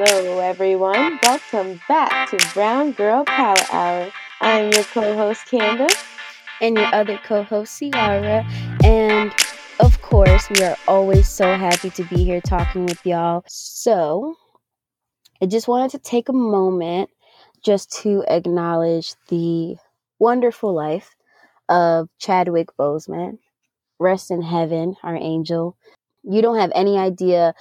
Hello, everyone. Welcome back to Brown Girl Power Hour. I am your co-host, Candace. And your other co-host, Ciara. And, of course, we are always so happy to be here talking with y'all. So, I just wanted to take a moment just to acknowledge the wonderful life of Chadwick Boseman. Rest in heaven, our angel. You don't have any idea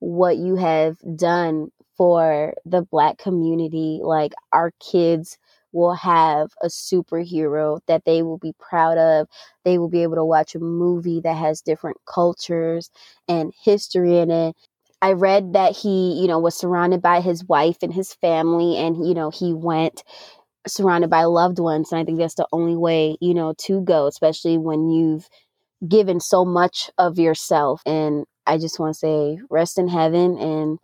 what you have done for the Black community. Like, our kids will have a superhero that they will be proud of. They will be able to watch a movie that has different cultures and history in it. I read that he, was surrounded by his wife and his family, and, he went surrounded by loved ones. And I think that's the only way, to go, especially when you've given so much of yourself. And I just want to say rest in heaven. And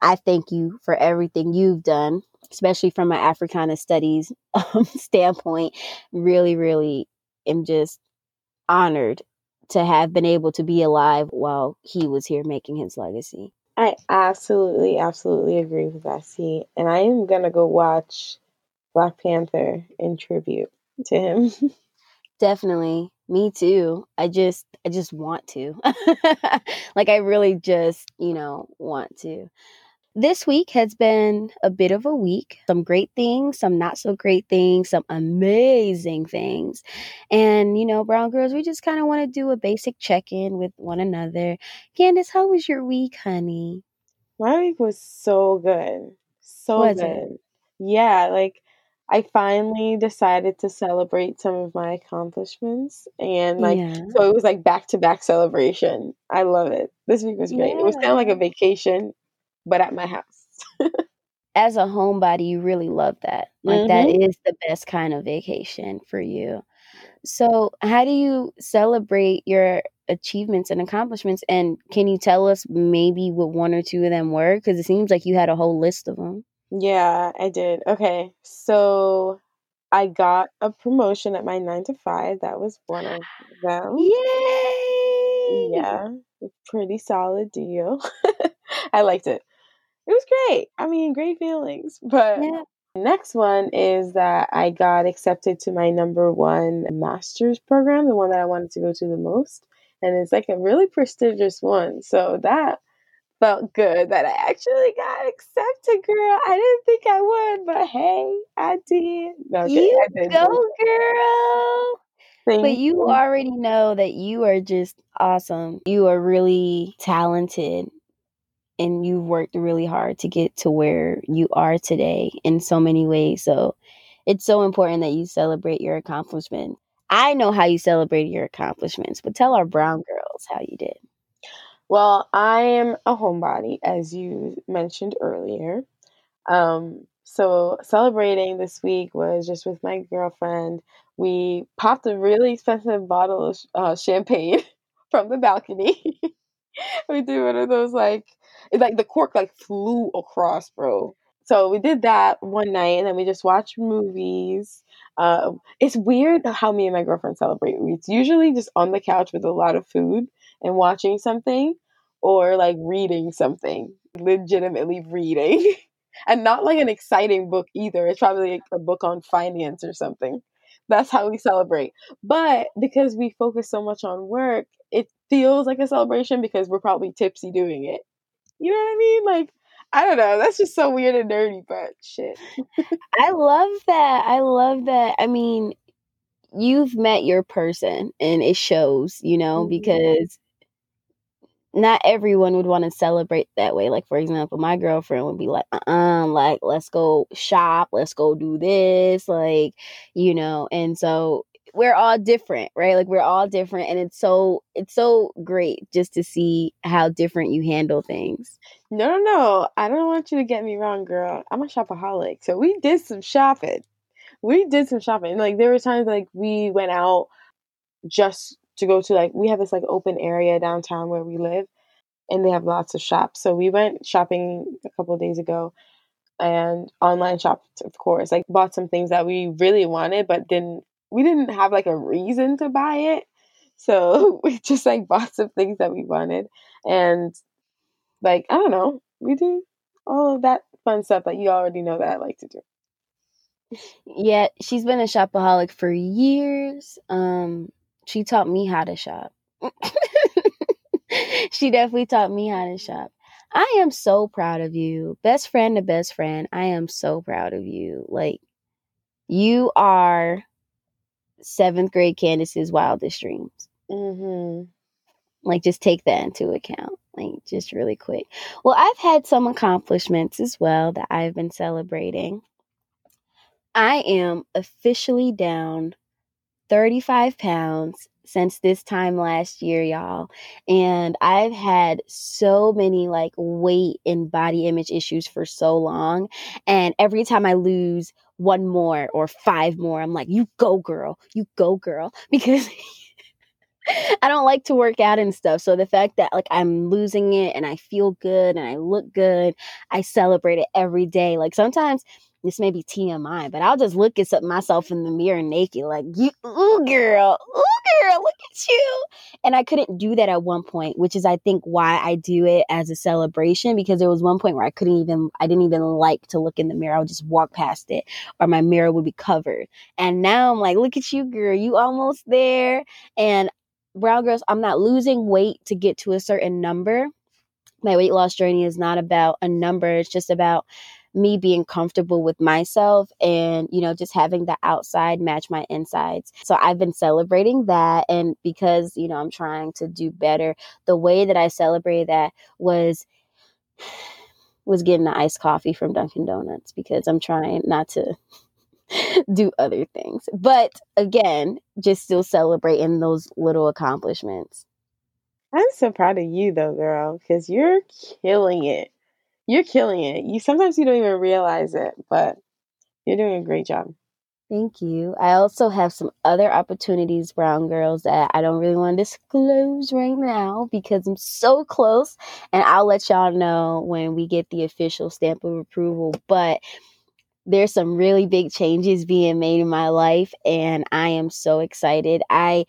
I thank you for everything you've done, especially from my Africana studies standpoint. Really, really am just honored to have been able to be alive while he was here making his legacy. I absolutely agree with that, C. And I am going to go watch Black Panther in tribute to him. Definitely. Me too. I just want to. Like, I really just, want to. This week has been a bit of a week. Some great things, some not so great things, some amazing things. And, Brown Girls, we just kind of want to do a basic check-in with one another. Candace, how was your week, honey? My week was so good. So good. Yeah, I finally decided to celebrate some of my accomplishments, and so it was back-to-back celebration. I love it. This week was great. Yeah. It was kind of like a vacation, but at my house. As a homebody, you really love that. That is the best kind of vacation for you. So how do you celebrate your achievements and accomplishments? And can you tell us maybe what one or two of them were? Because it seems like you had a whole list of them. Yeah, I did. Okay, so I got a promotion at my 9-to-5. That was one of them. Yay! Yeah, pretty solid deal. I liked it. It was great. I mean, great feelings. But The next one is that I got accepted to my #1 master's program, the one that I wanted to go to the most. And it's a really prestigious one. So that felt good that I actually got accepted, girl. I didn't think I would, but hey, I did. No, you I did. Go, girl. Thank but you already know that you are just awesome. You are really talented, and you've worked really hard to get to where you are today in so many ways. So it's so important that you celebrate your accomplishments. I know how you celebrated your accomplishments, but tell our Brown Girls how you did. Well, I am a homebody, as you mentioned earlier. So celebrating this week was just with my girlfriend. We popped a really expensive bottle of champagne from the balcony. We did one of those, the cork, flew across, bro. So we did that one night, and then we just watched movies. It's weird how me and my girlfriend celebrate. It's usually just on the couch with a lot of food and watching something, or reading something, legitimately reading. And not an exciting book either. It's probably a book on finance or something. That's how we celebrate. But because we focus so much on work, it feels like a celebration because we're probably tipsy doing it. You know what I mean? I don't know. That's just so weird and nerdy, but shit. I love that. I mean, you've met your person, and it shows, because not everyone would want to celebrate that way. For example, my girlfriend would be let's go shop, let's go do this, and so we're all different, right? We're all different, and it's so great just to see how different you handle things. No. I don't want you to get me wrong, girl. I'm a shopaholic, so we did some shopping. There were times we went out just to go to we have this open area downtown where we live, and they have lots of shops. So we went shopping a couple of days ago, and online shopped, of course. Bought some things that we really wanted, but we didn't have a reason to buy it. So we just bought some things that we wanted, and I don't know, we did all of that fun stuff that you already know that I like to do. Yeah, she's been a shopaholic for years. She taught me how to shop. She definitely taught me how to shop. I am so proud of you. Best friend to best friend, I am so proud of you. Like, you are 7th grade Candace's wildest dreams. Mm-hmm. Like, just take that into account. Like, just really quick. Well, I've had some accomplishments as well that I've been celebrating. I am officially down 35 pounds since this time last year, y'all. And I've had so many like weight and body image issues for so long. And every time I lose one more or five more, I'm like, you go girl, because I don't like to work out and stuff. So the fact that like I'm losing it and I feel good and I look good, I celebrate it every day. Like sometimes this may be TMI, but I'll just look at myself in the mirror naked, like, ooh, girl, look at you. And I couldn't do that at one point, which is, I think, why I do it as a celebration, because there was one point where I didn't even like to look in the mirror. I would just walk past it, or my mirror would be covered. And now I'm like, look at you, girl, you almost there. And brown girls, I'm not losing weight to get to a certain number. My weight loss journey is not about a number. It's just about me being comfortable with myself and, you know, just having the outside match my insides. So I've been celebrating that. And because, you know, I'm trying to do better, the way that I celebrated that was getting the iced coffee from Dunkin' Donuts, because I'm trying not to do other things. But again, just still celebrating those little accomplishments. I'm so proud of you though, girl, because you're killing it. You're killing it. Sometimes you don't even realize it, but you're doing a great job. Thank you. I also have some other opportunities, brown girls, that I don't really want to disclose right now because I'm so close. And I'll let y'all know when we get the official stamp of approval. But there's some really big changes being made in my life, and I am so excited. I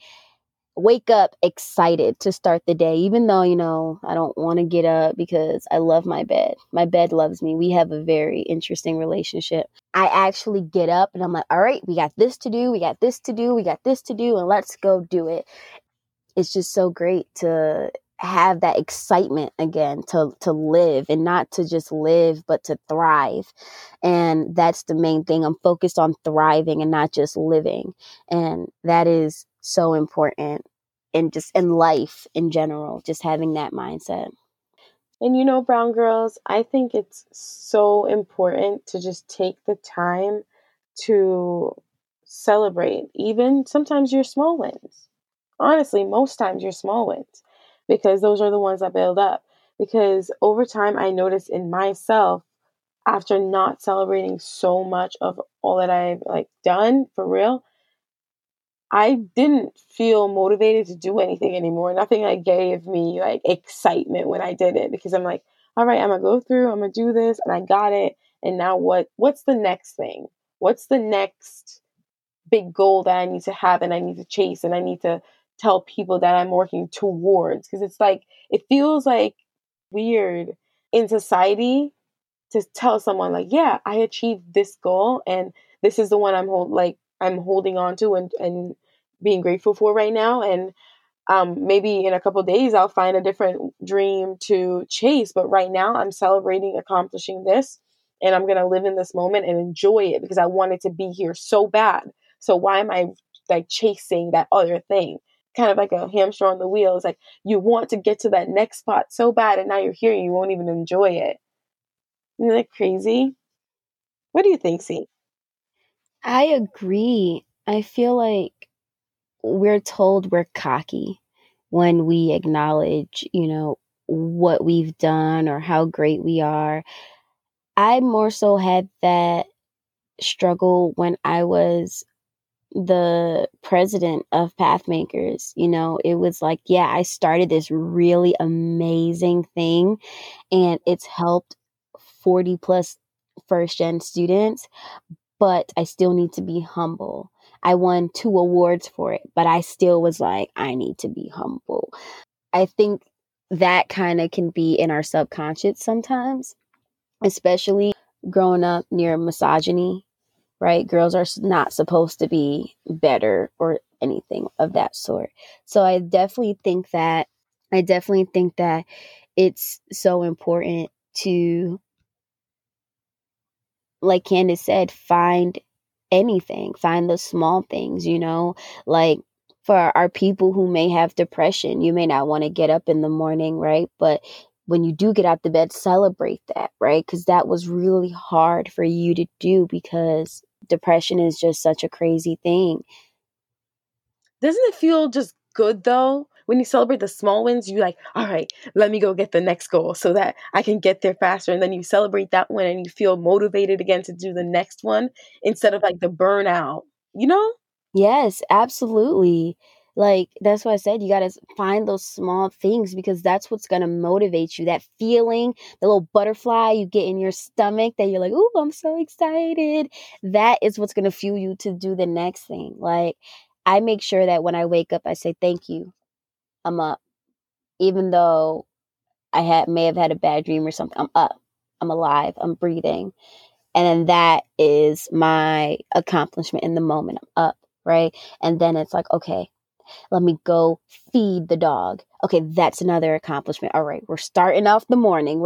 wake up excited to start the day, even though, you know, I don't want to get up because I love my bed. My bed loves me. We have a very interesting relationship. I actually get up and I'm like, all right, we got this to do, and let's go do it. It's just so great to have that excitement again, to live, and not to just live, but to thrive. And that's the main thing. I'm focused on thriving and not just living. And that is so important, and just in life in general, just having that mindset. And you know, brown girls, I think it's so important to just take the time to celebrate even sometimes your small wins. Honestly, most times your small wins, because those are the ones that build up. Because over time, I noticed in myself, after not celebrating so much of all that I've like done for real, I didn't feel motivated to do anything anymore. Nothing like gave me like excitement when I did it, because I'm like, all right, I'm gonna go through, I'm gonna do this, and I got it. And now what's the next thing? What's the next big goal that I need to have, and I need to chase, and I need to tell people that I'm working towards? Because it's like, it feels like weird in society to tell someone like, yeah, I achieved this goal, and this is the one I'm holding on to and being grateful for right now. And maybe in a couple of days, I'll find a different dream to chase. But right now I'm celebrating accomplishing this, and I'm going to live in this moment and enjoy it, because I wanted to be here so bad. So why am I like chasing that other thing? Kind of like a hamster on the wheel. It's like, you want to get to that next spot so bad, and now you're here and you won't even enjoy it. Isn't that crazy? What do you think, C? I agree. I feel like we're told we're cocky when we acknowledge, you know, what we've done or how great we are. I more so had that struggle when I was the president of Pathmakers. You know, it was like, yeah, I started this really amazing thing, and it's helped 40 plus first gen students. But I still need to be humble. I won 2 awards for it, but I still was like, I need to be humble. I think that kind of can be in our subconscious sometimes. especially growing up near misogyny, right? Girls are not supposed to be better or anything of that sort. So I definitely think that it's so important to, like Candace said, find the small things, you know, like for our people who may have depression, you may not want to get up in the morning, right? But when you do get out the bed, celebrate that, right? Because that was really hard for you to do because depression is just such a crazy thing. Doesn't it feel just good though? When you celebrate the small wins, you're like, all right, let me go get the next goal so that I can get there faster. And then you celebrate that one and you feel motivated again to do the next one instead of like the burnout, you know? Yes, absolutely. Like, that's why I said you got to find those small things because that's what's going to motivate you. That feeling, the little butterfly you get in your stomach that you're like, ooh, I'm so excited. That is what's going to fuel you to do the next thing. Like, I make sure that when I wake up, I say, thank you. I'm up. Even though I may have had a bad dream or something, I'm up. I'm alive. I'm breathing. And then that is my accomplishment in the moment. I'm up, right? And then it's like, okay, let me go feed the dog. Okay, that's another accomplishment. All right, we're starting off the morning.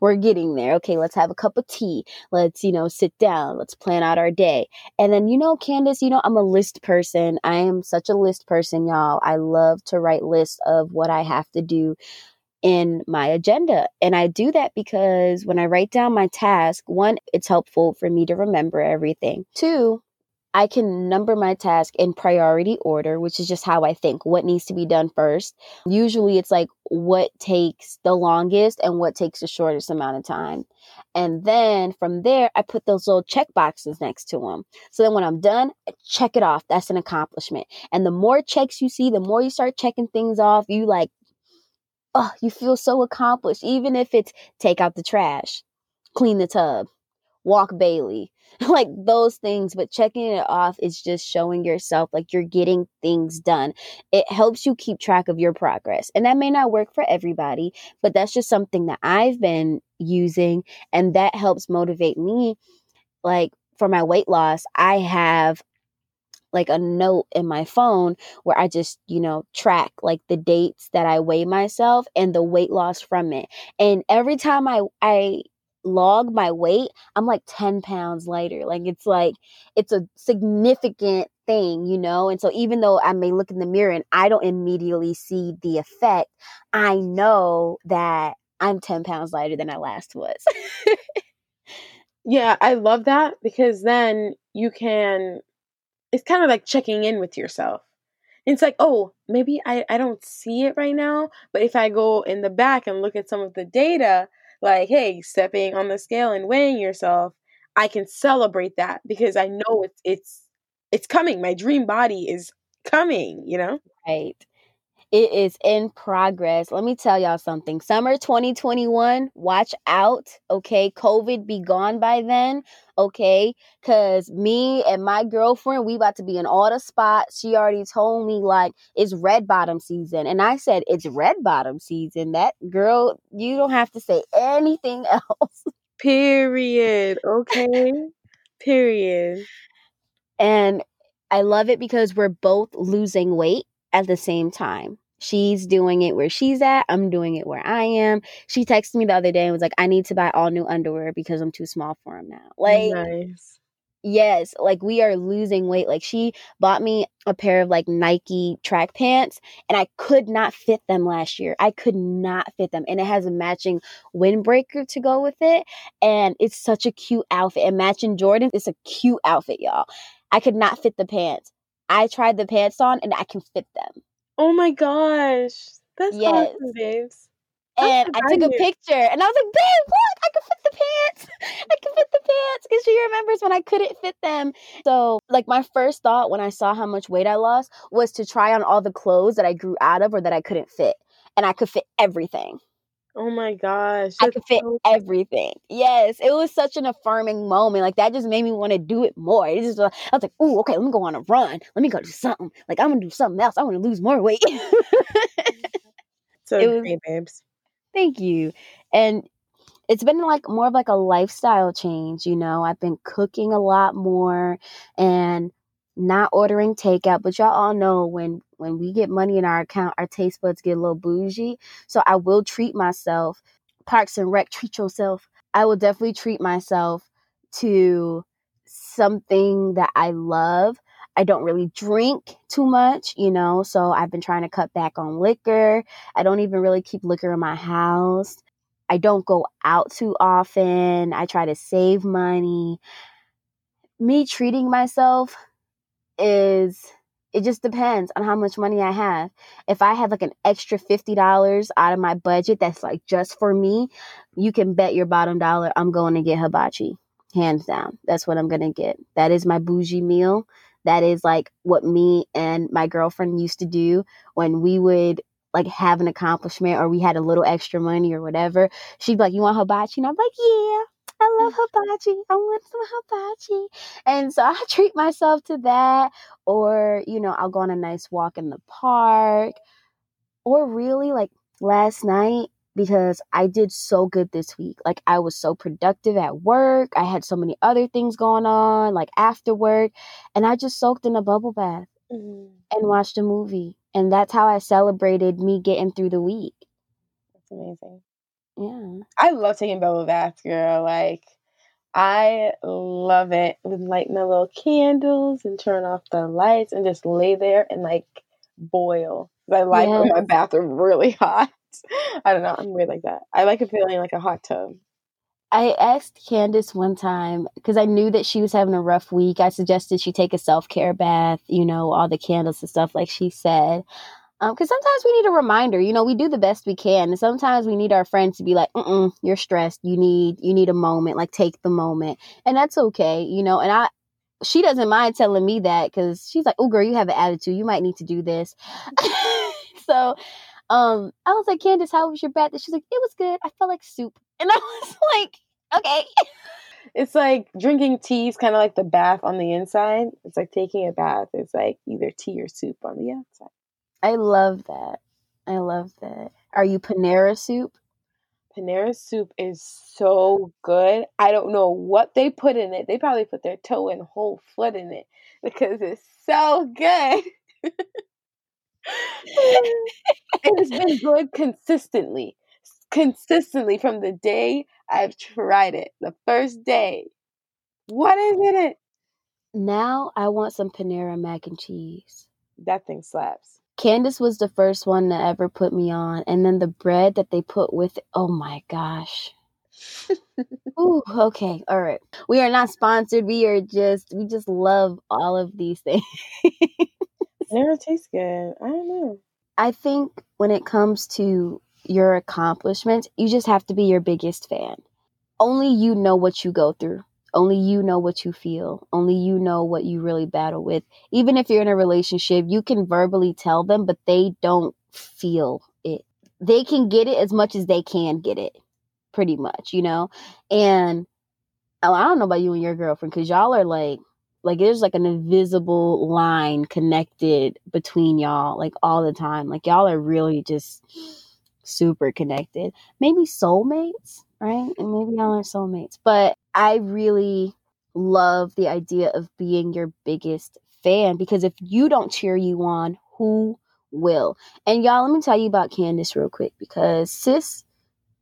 We're getting there. Okay, let's have a cup of tea. Let's, sit down. Let's plan out our day. And then, Candace, I'm a list person. I am such a list person, y'all. I love to write lists of what I have to do in my agenda. And I do that because when I write down my task, one, it's helpful for me to remember everything. Two, I can number my task in priority order, which is just how I think. What needs to be done first? Usually it's like what takes the longest and what takes the shortest amount of time. And then from there, I put those little check boxes next to them. So then when I'm done, I check it off. That's an accomplishment. And the more checks you see, the more you start checking things off, you like, oh, you feel so accomplished. Even if it's take out the trash, clean the tub, walk Bailey, like those things. But checking it off is just showing yourself like you're getting things done. It helps you keep track of your progress. And that may not work for everybody, but that's just something that I've been using. And that helps motivate me. Like for my weight loss, I have like a note in my phone where I just, track like the dates that I weigh myself and the weight loss from it. And every time I log my weight, I'm like 10 pounds lighter. Like, it's a significant thing, And so even though I may look in the mirror and I don't immediately see the effect, I know that I'm 10 pounds lighter than I last was. Yeah, I love that because then it's kind of like checking in with yourself. It's like, oh, maybe I don't see it right now, but if I go in the back and look at some of the data, like, hey, stepping on the scale and weighing yourself, I can celebrate that because I know it's coming. My dream body is coming, Right. It is in progress. Let me tell y'all something. Summer 2021, watch out, okay? COVID be gone by then, okay? Because me and my girlfriend, we about to be in all the spots. She already told me, like, it's red bottom season. And I said, it's red bottom season. That girl, you don't have to say anything else. Period, okay? Period. And I love it because we're both losing weight at the same time. She's doing it where she's at. I'm doing it where I am. She texted me the other day and was like, I need to buy all new underwear because I'm too small for them now. Like, nice. Yes, like we are losing weight. Like she bought me a pair of like Nike track pants and I could not fit them last year. I could not fit them. And it has a matching windbreaker to go with it. And it's such a cute outfit. And matching Jordan, it's a cute outfit, y'all. I could not fit the pants. I tried the pants on and I can fit them. Oh my gosh. That's awesome, babes. That's I took a picture and I was like, babe, look, I can fit the pants. I can fit the pants because she remembers when I couldn't fit them. So like my first thought when I saw how much weight I lost was to try on all the clothes that I grew out of or that I couldn't fit. And I could fit everything. Oh my gosh. I could fit everything. Yes. It was such an affirming moment. Like that just made me want to do it more. I was like, ooh, okay, let me go on a run. Let me go do something. Like I'm going to do something else. I want to lose more weight. So great, babes. Thank you. And it's been like more of like a lifestyle change, you know. I've been cooking a lot more and not ordering takeout, but y'all all know when we get money in our account, our taste buds get a little bougie. So I will treat myself. Parks and Rec, treat yourself. I will definitely treat myself to something that I love. I don't really drink too much, you know, so I've been trying to cut back on liquor. I don't even really keep liquor in my house. I don't go out too often. I try to save money. Me treating myself is, it just depends on how much money I have. If I have like an extra $50 out of my budget that's like just for me, you can bet your bottom dollar I'm going to get hibachi. Hands down. That's what I'm going to get. That is my bougie meal. That is like what me and my girlfriend used to do when we would like have an accomplishment or we had a little extra money or whatever. She'd be like, you want hibachi? And I'm like, yeah, I love hibachi. I want some hibachi. And so I treat myself to that. Or, you know, I'll go on a nice walk in the park. Or really like last night, because I did so good this week. Like I was so productive at work. I had so many other things going on, like after work. And I just soaked in a bubble bath and watched a movie. And that's how I celebrated me getting through the week. That's amazing. Yeah. I love taking bubble baths, girl. Like I love it. With light my little candles and turn off the lights and just lay there and like boil. I like when my bathroom really hot. I don't know. I'm weird like that. I like a feeling like a hot tub. I asked Candace one time because I knew that she was having a rough week. I suggested she take a self-care bath, you know, all the candles and stuff like she said. Because sometimes we need a reminder, you know, we do the best we can. And sometimes we need our friends to be like, you're stressed. You need a moment, like take the moment. And that's okay, you know, and she doesn't mind telling me that because she's like, oh, girl, you have an attitude. You might need to do this. So I was like, Candace, how was your bath? And she's like, it was good. I felt like soup. And I was like, okay. It's like drinking tea is kind of like the bath on the inside. It's like taking a bath. It's like either tea or soup on the outside. I love that. I love that. Are you Panera soup? Panera soup is so good. I don't know what they put in it. They probably put their toe and whole foot in it because it's so good. It has been good consistently from the day I've tried it. The first day. What is in it? Now I want some Panera mac and cheese. That thing slaps. Candace was the first one to ever put me on. And then the bread that they put with it, oh my gosh. Ooh, okay. All right. We are not sponsored. We just love all of these things. Panera tastes good. I don't know. I think when it comes to your accomplishments, you just have to be your biggest fan. Only you know what you go through. Only you know what you feel. Only you know what you really battle with. Even if you're in a relationship, you can verbally tell them, but they don't feel it. They can get it as much as they can get it, pretty much, you know? And I don't know about you and your girlfriend, because y'all are like there's like an invisible line connected between y'all like all the time. Like y'all are really just super connected. Maybe soulmates, right? And maybe y'all are soulmates. But I really love the idea of being your biggest fan, because if you don't cheer you on, who will? And y'all, let me tell you about Candace real quick, because sis,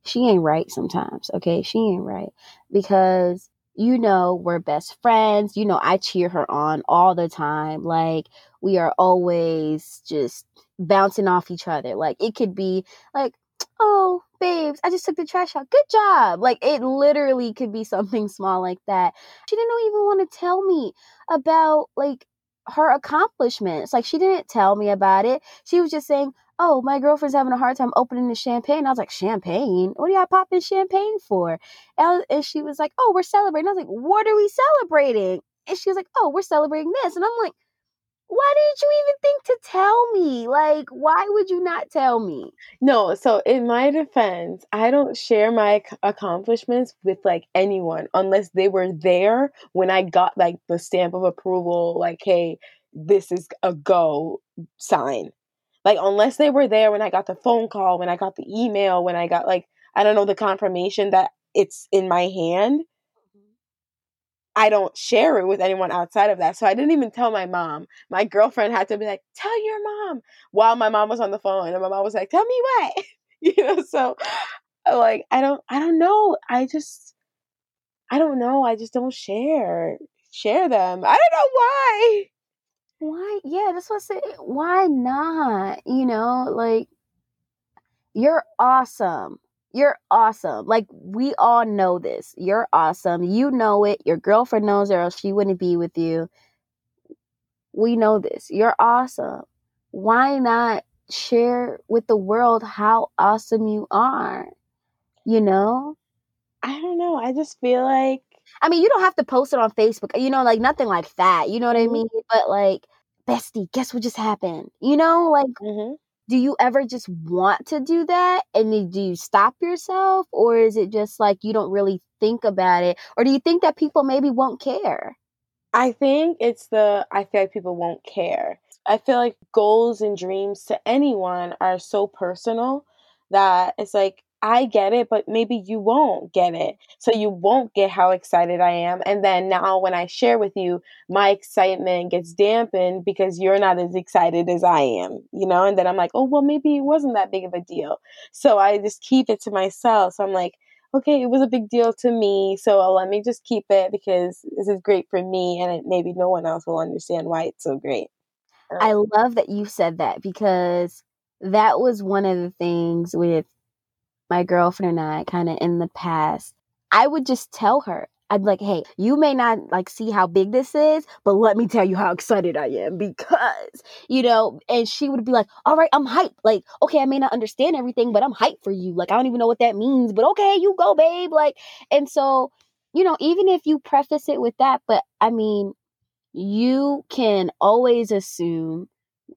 she ain't right sometimes, okay? She ain't right because, you know, we're best friends. You know, I cheer her on all the time. Like, we are always just bouncing off each other. Like, it could be like, oh, babes, I just took the trash out. Good job. Like, it literally could be something small like that. She didn't even want to tell me about, like, her accomplishments. Like, she didn't tell me about it. She was just saying, oh, my girlfriend's having a hard time opening the champagne. I was like, champagne? What are y'all popping champagne for? And she was like, oh, we're celebrating. I was like, what are we celebrating? And she was like, oh, we're celebrating this. And I'm like, why didn't you even think to tell me? Like, why would you not tell me? No, so in my defense, I don't share my accomplishments with, like, anyone unless they were there when I got, like, the stamp of approval, like, hey, this is a go sign. Like, unless they were there when I got the phone call, when I got the email, when I got, like, I don't know, the confirmation that it's in my hand, I don't share it with anyone outside of that. So I didn't even tell my mom. My girlfriend had to be like, tell your mom, while my mom was on the phone. And my mom was like, tell me what? You know, so like, I don't know. I don't know. I just don't share them. I don't know why. Why? Yeah, that's what I said. Why not? You know, like, you're awesome. You're awesome. Like, we all know this. You're awesome. You know it. Your girlfriend knows it, or else she wouldn't be with you. We know this. You're awesome. Why not share with the world how awesome you are? You know? I don't know. I just feel like, I mean, you don't have to post it on Facebook, you know, like nothing like that. You know what I mean? But like, bestie, guess what just happened? You know, like, do you ever just want to do that? And do you stop yourself? Or is it just like you don't really think about it? Or do you think that people maybe won't care? I feel like people won't care. I feel like goals and dreams to anyone are so personal that it's like, I get it, but maybe you won't get it. So you won't get how excited I am. And then now when I share with you, my excitement gets dampened because you're not as excited as I am, you know? And then I'm like, oh, well, maybe it wasn't that big of a deal. So I just keep it to myself. So I'm like, okay, it was a big deal to me. So let me just keep it because this is great for me. And maybe no one else will understand why it's so great. I love that you said that, because that was one of the things with my girlfriend and I kind of in the past. I would just tell her, I'd be like, hey, you may not like see how big this is, but let me tell you how excited I am because, you know, and she would be like, all right, I'm hyped. Like, okay, I may not understand everything, but I'm hyped for you. Like, I don't even know what that means, but okay, you go, babe. Like, and so, you know, even if you preface it with that, but I mean, you can always assume,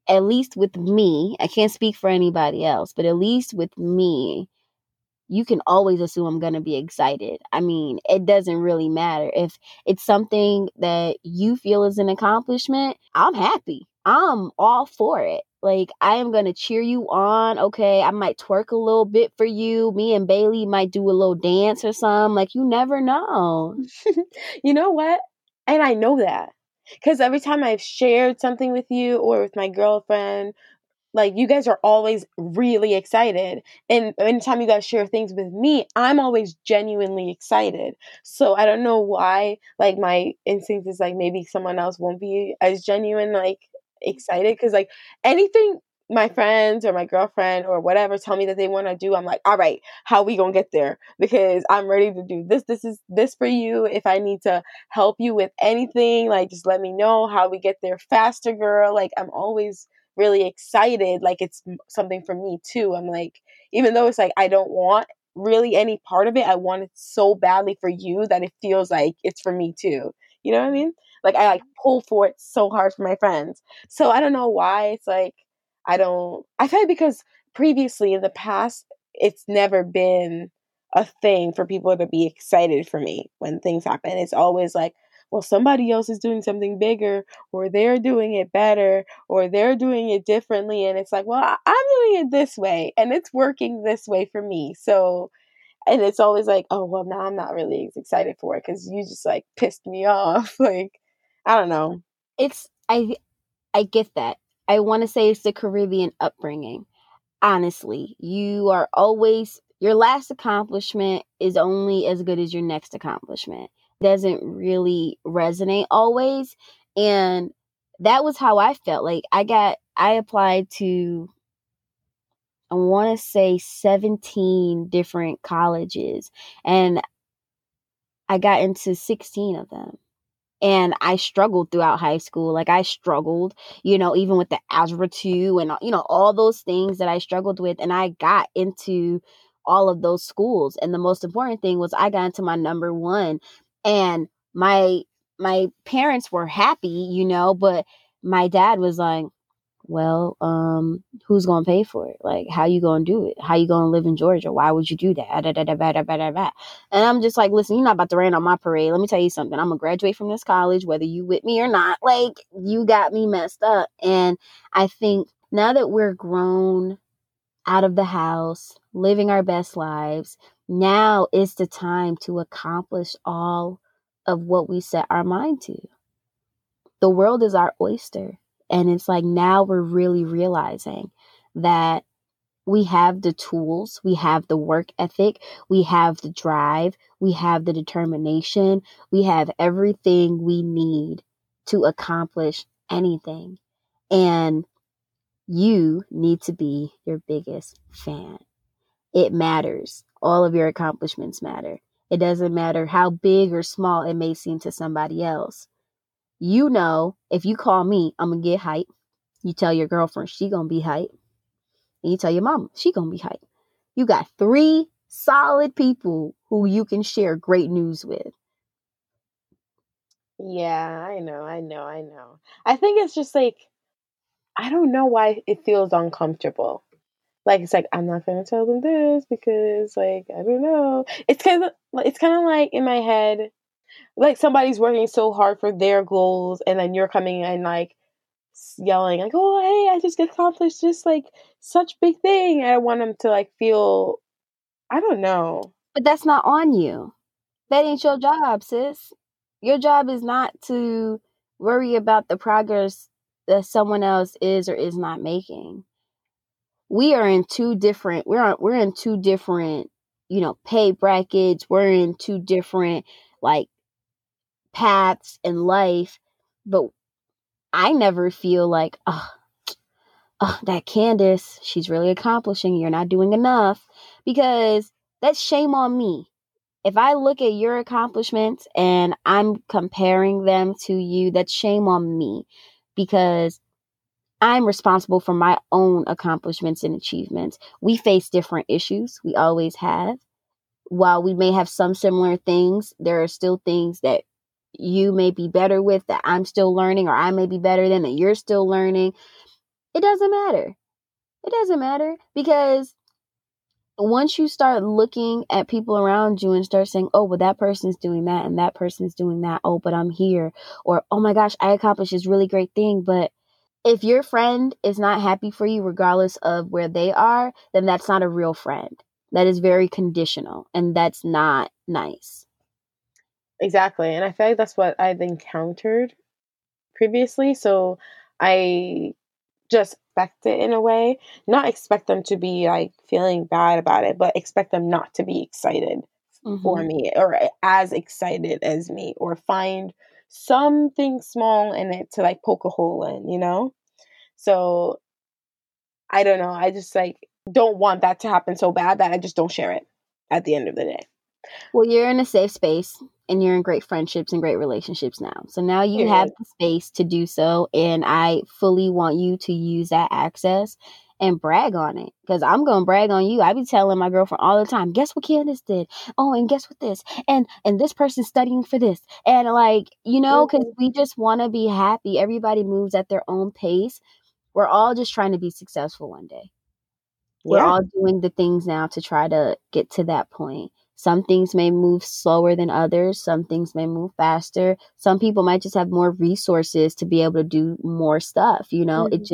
at least with me, I can't speak for anybody else, but at least with me, you can always assume I'm going to be excited. I mean, it doesn't really matter. If it's something that you feel is an accomplishment, I'm happy. I'm all for it. Like, I am going to cheer you on. Okay, I might twerk a little bit for you. Me and Bailey might do a little dance or something. Like, you never know. You know what? And I know that. Because every time I've shared something with you or with my girlfriend, like, you guys are always really excited. And anytime you guys share things with me, I'm always genuinely excited. So I don't know why, like, my instinct is, like, maybe someone else won't be as genuine, like, excited. Because, like, anything my friends or my girlfriend or whatever tell me that they want to do, I'm like, all right, how we going to get there? Because I'm ready to do this. This is this for you. If I need to help you with anything, like, just let me know how we get there faster, girl. Like, I'm always really excited, like it's something for me too. I'm like, even though it's like I don't want really any part of it, I want it so badly for you that it feels like it's for me too. You know what I mean? Like, I like pull for it so hard for my friends. So I don't know why it's like I feel like because previously in the past, it's never been a thing for people to be excited for me when things happen. It's always like, well, somebody else is doing something bigger, or they're doing it better, or they're doing it differently. And it's like, well, I'm doing it this way and it's working this way for me. So, and it's always like, oh, well, now I'm not really excited for it because you just like pissed me off. Like, I don't know. I get that. I want to say it's the Caribbean upbringing. Honestly, your last accomplishment is only as good as your next accomplishment. Doesn't really resonate always. And that was how I felt. Like, I applied to, I want to say 17 different colleges, and I got into 16 of them. And I struggled throughout high school. Like, I struggled, you know, even with the algebra 2 and, you know, all those things that I struggled with. And I got into all of those schools. And the most important thing was I got into my number one. And my parents were happy, you know, but my dad was like, well, who's going to pay for it? Like, how you going to do it? How you going to live in Georgia? Why would you do that? And I'm just like, listen, you're not about to rain on my parade. Let me tell you something. I'm going to graduate from this college, whether you with me or not. Like, you got me messed up. And I think now that we're grown out of the house, living our best lives, Now is the time to accomplish all of what we set our mind to. The world is our oyster. And it's like now we're really realizing that we have the tools, we have the work ethic, we have the drive, we have the determination, we have everything we need to accomplish anything. And you need to be your biggest fan. It matters. All of your accomplishments matter. It doesn't matter how big or small it may seem to somebody else. You know, if you call me, I'm going to get hype. You tell your girlfriend, she going to be hype. And you tell your mama, she going to be hype. You got three solid people who you can share great news with. Yeah, I know. I think it's just like, I don't know why it feels uncomfortable. Like, it's like, I'm not going to tell them this because, like, I don't know. It's kind of like in my head, like somebody's working so hard for their goals and then you're coming and like yelling like, oh, hey, I just accomplished this like such big thing. I want them to like feel, I don't know. But that's not on you. That ain't your job, sis. Your job is not to worry about the progress that someone else is or is not making. We're in two different, you know, pay brackets. We're in two different like paths in life, but I never feel like, oh, that Candace, she's really accomplishing. You're not doing enough, because that's shame on me. If I look at your accomplishments and I'm comparing them to you, that's shame on me, because I'm responsible for my own accomplishments and achievements. We face different issues. We always have. While we may have some similar things, there are still things that you may be better with that I'm still learning, or I may be better than that you're still learning. It doesn't matter. It doesn't matter, because once you start looking at people around you and start saying, oh, well, that person's doing that and that person's doing that. Oh, but I'm here. Or, oh, my gosh, I accomplished this really great thing. But if your friend is not happy for you, regardless of where they are, then that's not a real friend. That is very conditional, and that's not nice. Exactly. And I feel like that's what I've encountered previously. So I just expect it in a way, not expect them to be like feeling bad about it, but expect them not to be excited for me or as excited as me, or find something small in it to like poke a hole in, you know? So I don't know. I just like don't want that to happen so bad that I just don't share it at the end of the day. Well, you're in a safe space and you're in great friendships and great relationships now. So now you have the space to do so. And I fully want you to use that access and brag on it, because I'm going to brag on you. I be telling my girlfriend all the time, guess what Candace did? Oh, and guess what this? And this person's studying for this. And like, you know, because we just want to be happy. Everybody moves at their own pace. We're all just trying to be successful one day. We're all doing the things now to try to get to that point. Some things may move slower than others. Some things may move faster. Some people might just have more resources to be able to do more stuff. You know, it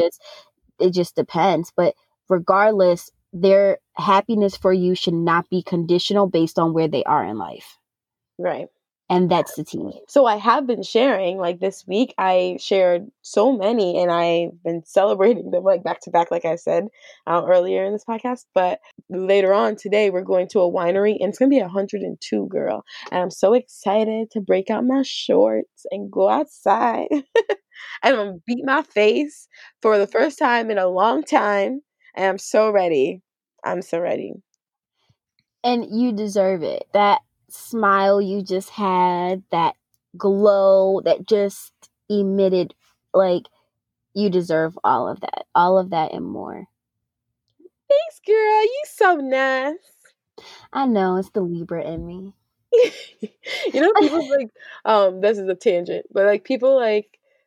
just depends. But regardless, their happiness for you should not be conditional based on where they are in life. Right. And that's the team. So I have been sharing, like this week, I shared so many and I've been celebrating them like back to back, like I said earlier in this podcast. But later on today, we're going to a winery and it's going to be 102, girl. And I'm so excited to break out my shorts and go outside. And I'm going to beat my face for the first time in a long time. And I'm so ready. I'm so ready. And you deserve it. That smile you just had, that glow that just emitted, like you deserve all of that and more. Thanks, girl. You so nice. I know, it's the Libra in me. You know, people like this is a tangent, but like people like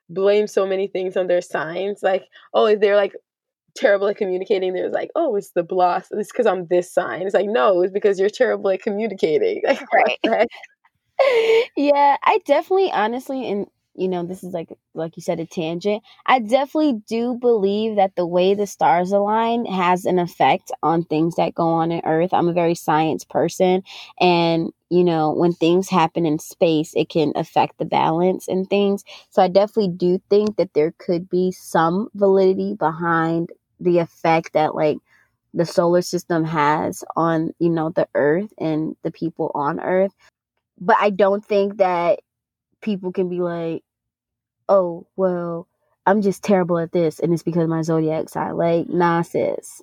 blame so many things on their signs, like, oh, they're like terrible at communicating. There's like, oh, it's the bloss. It's because I'm this sign. It's like, no, it's because you're terrible at communicating. Like, right. Yeah, I definitely, honestly, and you know, this is like you said, a tangent. I definitely do believe that the way the stars align has an effect on things that go on in Earth. I'm a very science person, and you know, when things happen in space, it can affect the balance and things. So I definitely do think that there could be some validity behind the effect that like the solar system has on, you know, the Earth and the people on Earth. But I don't think that people can be like, oh, well, I'm just terrible at this and it's because of my zodiac sign. Like, nah, sis.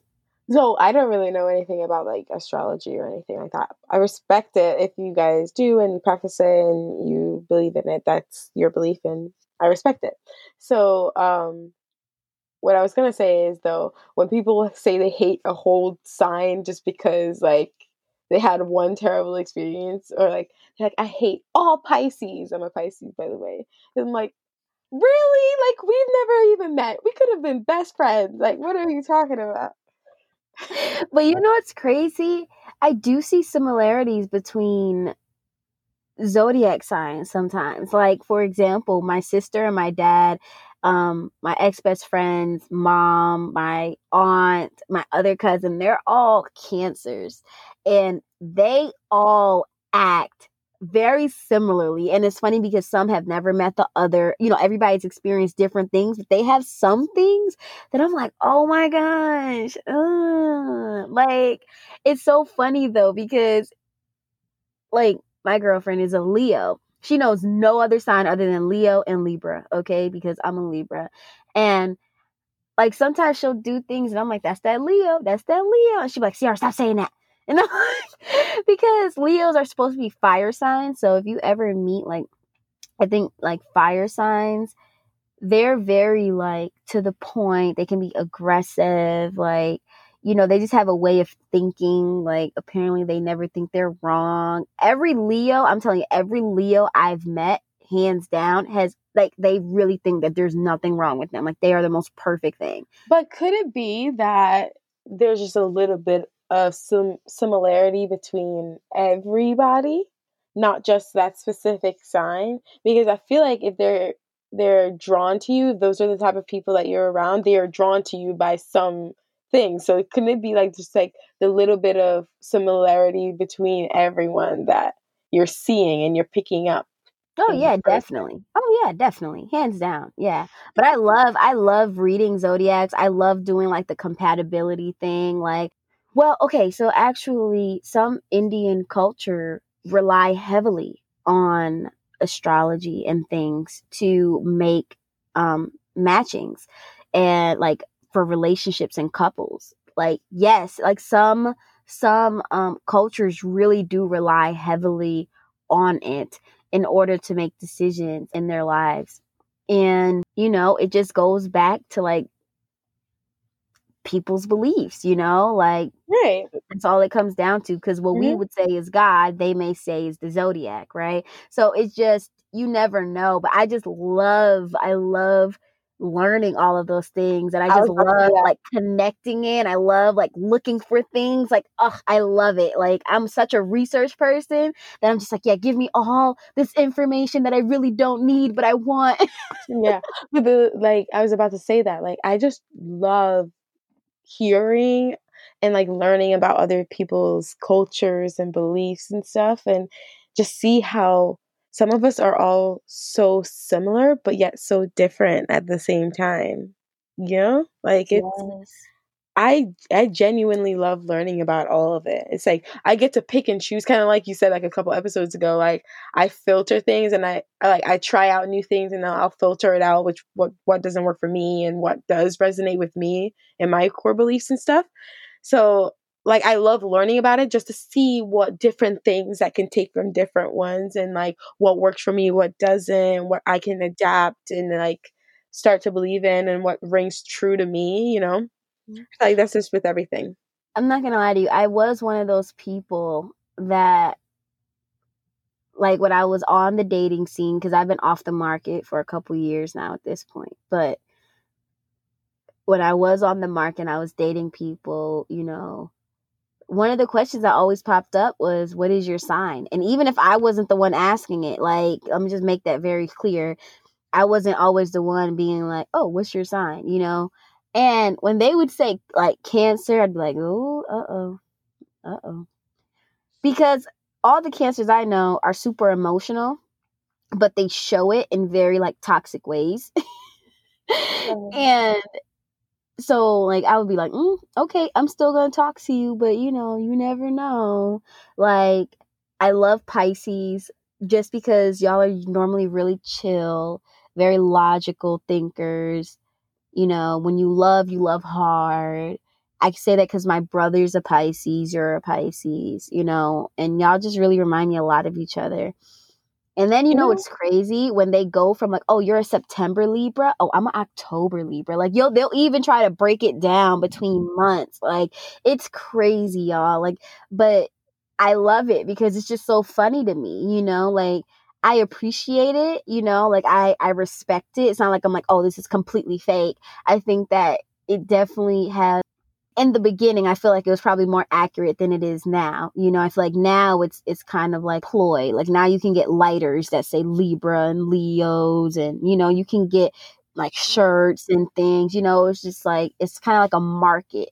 So I don't really know anything about like astrology or anything like that. I respect it if you guys do and you practice it and you believe in it. That's your belief and I respect it. So what I was going to say is, though, when people say they hate a whole sign just because like they had one terrible experience, or like they're like, I hate all Pisces. I'm a Pisces, by the way. And I'm like, really? Like, we've never even met. We could have been best friends. Like, what are you talking about? But you know what's crazy? I do see similarities between zodiac signs sometimes. Like, for example, my sister and my dad, my ex-best friend's mom, my aunt, my other cousin, they're all Cancers. And they all act very similarly. And it's funny because some have never met the other. You know, everybody's experienced different things, but they have some things that I'm like, oh my gosh. Like, it's so funny though, because like my girlfriend is a Leo. She knows no other sign other than Leo and Libra. Okay. Because I'm a Libra. And like, sometimes she'll do things and I'm like, that's that Leo. That's that Leo. And she'll be like, Ciara, stop saying that. And I'm like, because Leos are supposed to be fire signs. So if you ever meet like, I think like fire signs, they're very like to the point. They can be aggressive. Like, you know, they just have a way of thinking. Like, apparently they never think they're wrong. Every Leo, I'm telling you, every Leo I've met, hands down, has like, they really think that there's nothing wrong with them. Like, they are the most perfect thing. But could it be that there's just a little bit of some similarity between everybody, not just that specific sign? Because I feel like if they're drawn to you, those are the type of people that you're around. They are drawn to you by some thing. So couldn't it be like just like the little bit of similarity between everyone that you're seeing and you're picking up? Oh yeah, definitely. Oh yeah, definitely. Hands down. Yeah. But I love reading zodiacs. I love doing like the compatibility thing. Like, well, okay, so actually some Indian culture rely heavily on astrology and things to make matchings and like for relationships and couples. Like, yes, like some cultures really do rely heavily on it in order to make decisions in their lives. And, you know, it just goes back to like people's beliefs, you know, like, right. That's all it comes down to, because what we would say is God, they may say is the zodiac, right? So it's just, you never know. But I just love learning all of those things, and I love like connecting it. I love like looking for things, like, oh, I love it. Like, I'm such a research person that I'm just like, yeah, give me all this information that I really don't need but I want. Yeah, but like I was about to say that, like, I just love hearing and like learning about other people's cultures and beliefs and stuff, and just see how some of us are all so similar but yet so different at the same time, you know? Like, it's yes. I genuinely love learning about all of it. It's like I get to pick and choose, kind of like you said like a couple episodes ago, like I filter things and I try out new things, and I'll filter it out, which what doesn't work for me and what does resonate with me and my core beliefs and stuff. So like I love learning about it just to see what different things I can take from different ones, and like what works for me, what doesn't, what I can adapt and like start to believe in, and what rings true to me, you know? Like, that's just with everything. I'm not gonna lie to you, I was one of those people that like when I was on the dating scene, because I've been off the market for a couple years now at this point, but when I was on the market and I was dating people, you know, one of the questions that always popped up was, what is your sign? And even if I wasn't the one asking it, like, let me just make that very clear, I wasn't always the one being like, oh, what's your sign, you know? And when they would say, like, cancer, I'd be like, oh, uh-oh. Because all the cancers I know are super emotional, but they show it in very, like, toxic ways. Oh. And so, like, I would be like, okay, I'm still going to talk to you, but, you know, you never know. Like, I love Pisces just because y'all are normally really chill, very logical thinkers. You know, when you love hard. I say that because my brother's a Pisces, you're a Pisces, you know, and y'all just really remind me a lot of each other. And then, you know, it's crazy when they go from like, oh, you're a September Libra. Oh, I'm an October Libra. Like, they'll even try to break it down between months. Like, it's crazy, y'all. Like, but I love it because it's just so funny to me, you know, like, I appreciate it, you know, like, I respect it. It's not like I'm like, oh, this is completely fake. I think that it definitely has. In the beginning, I feel like it was probably more accurate than it is now. You know, I feel like now it's kind of like ploy. Like, now you can get lighters that say Libra and Leos, and, you know, you can get like shirts and things, you know, it's just like, it's kind of like a market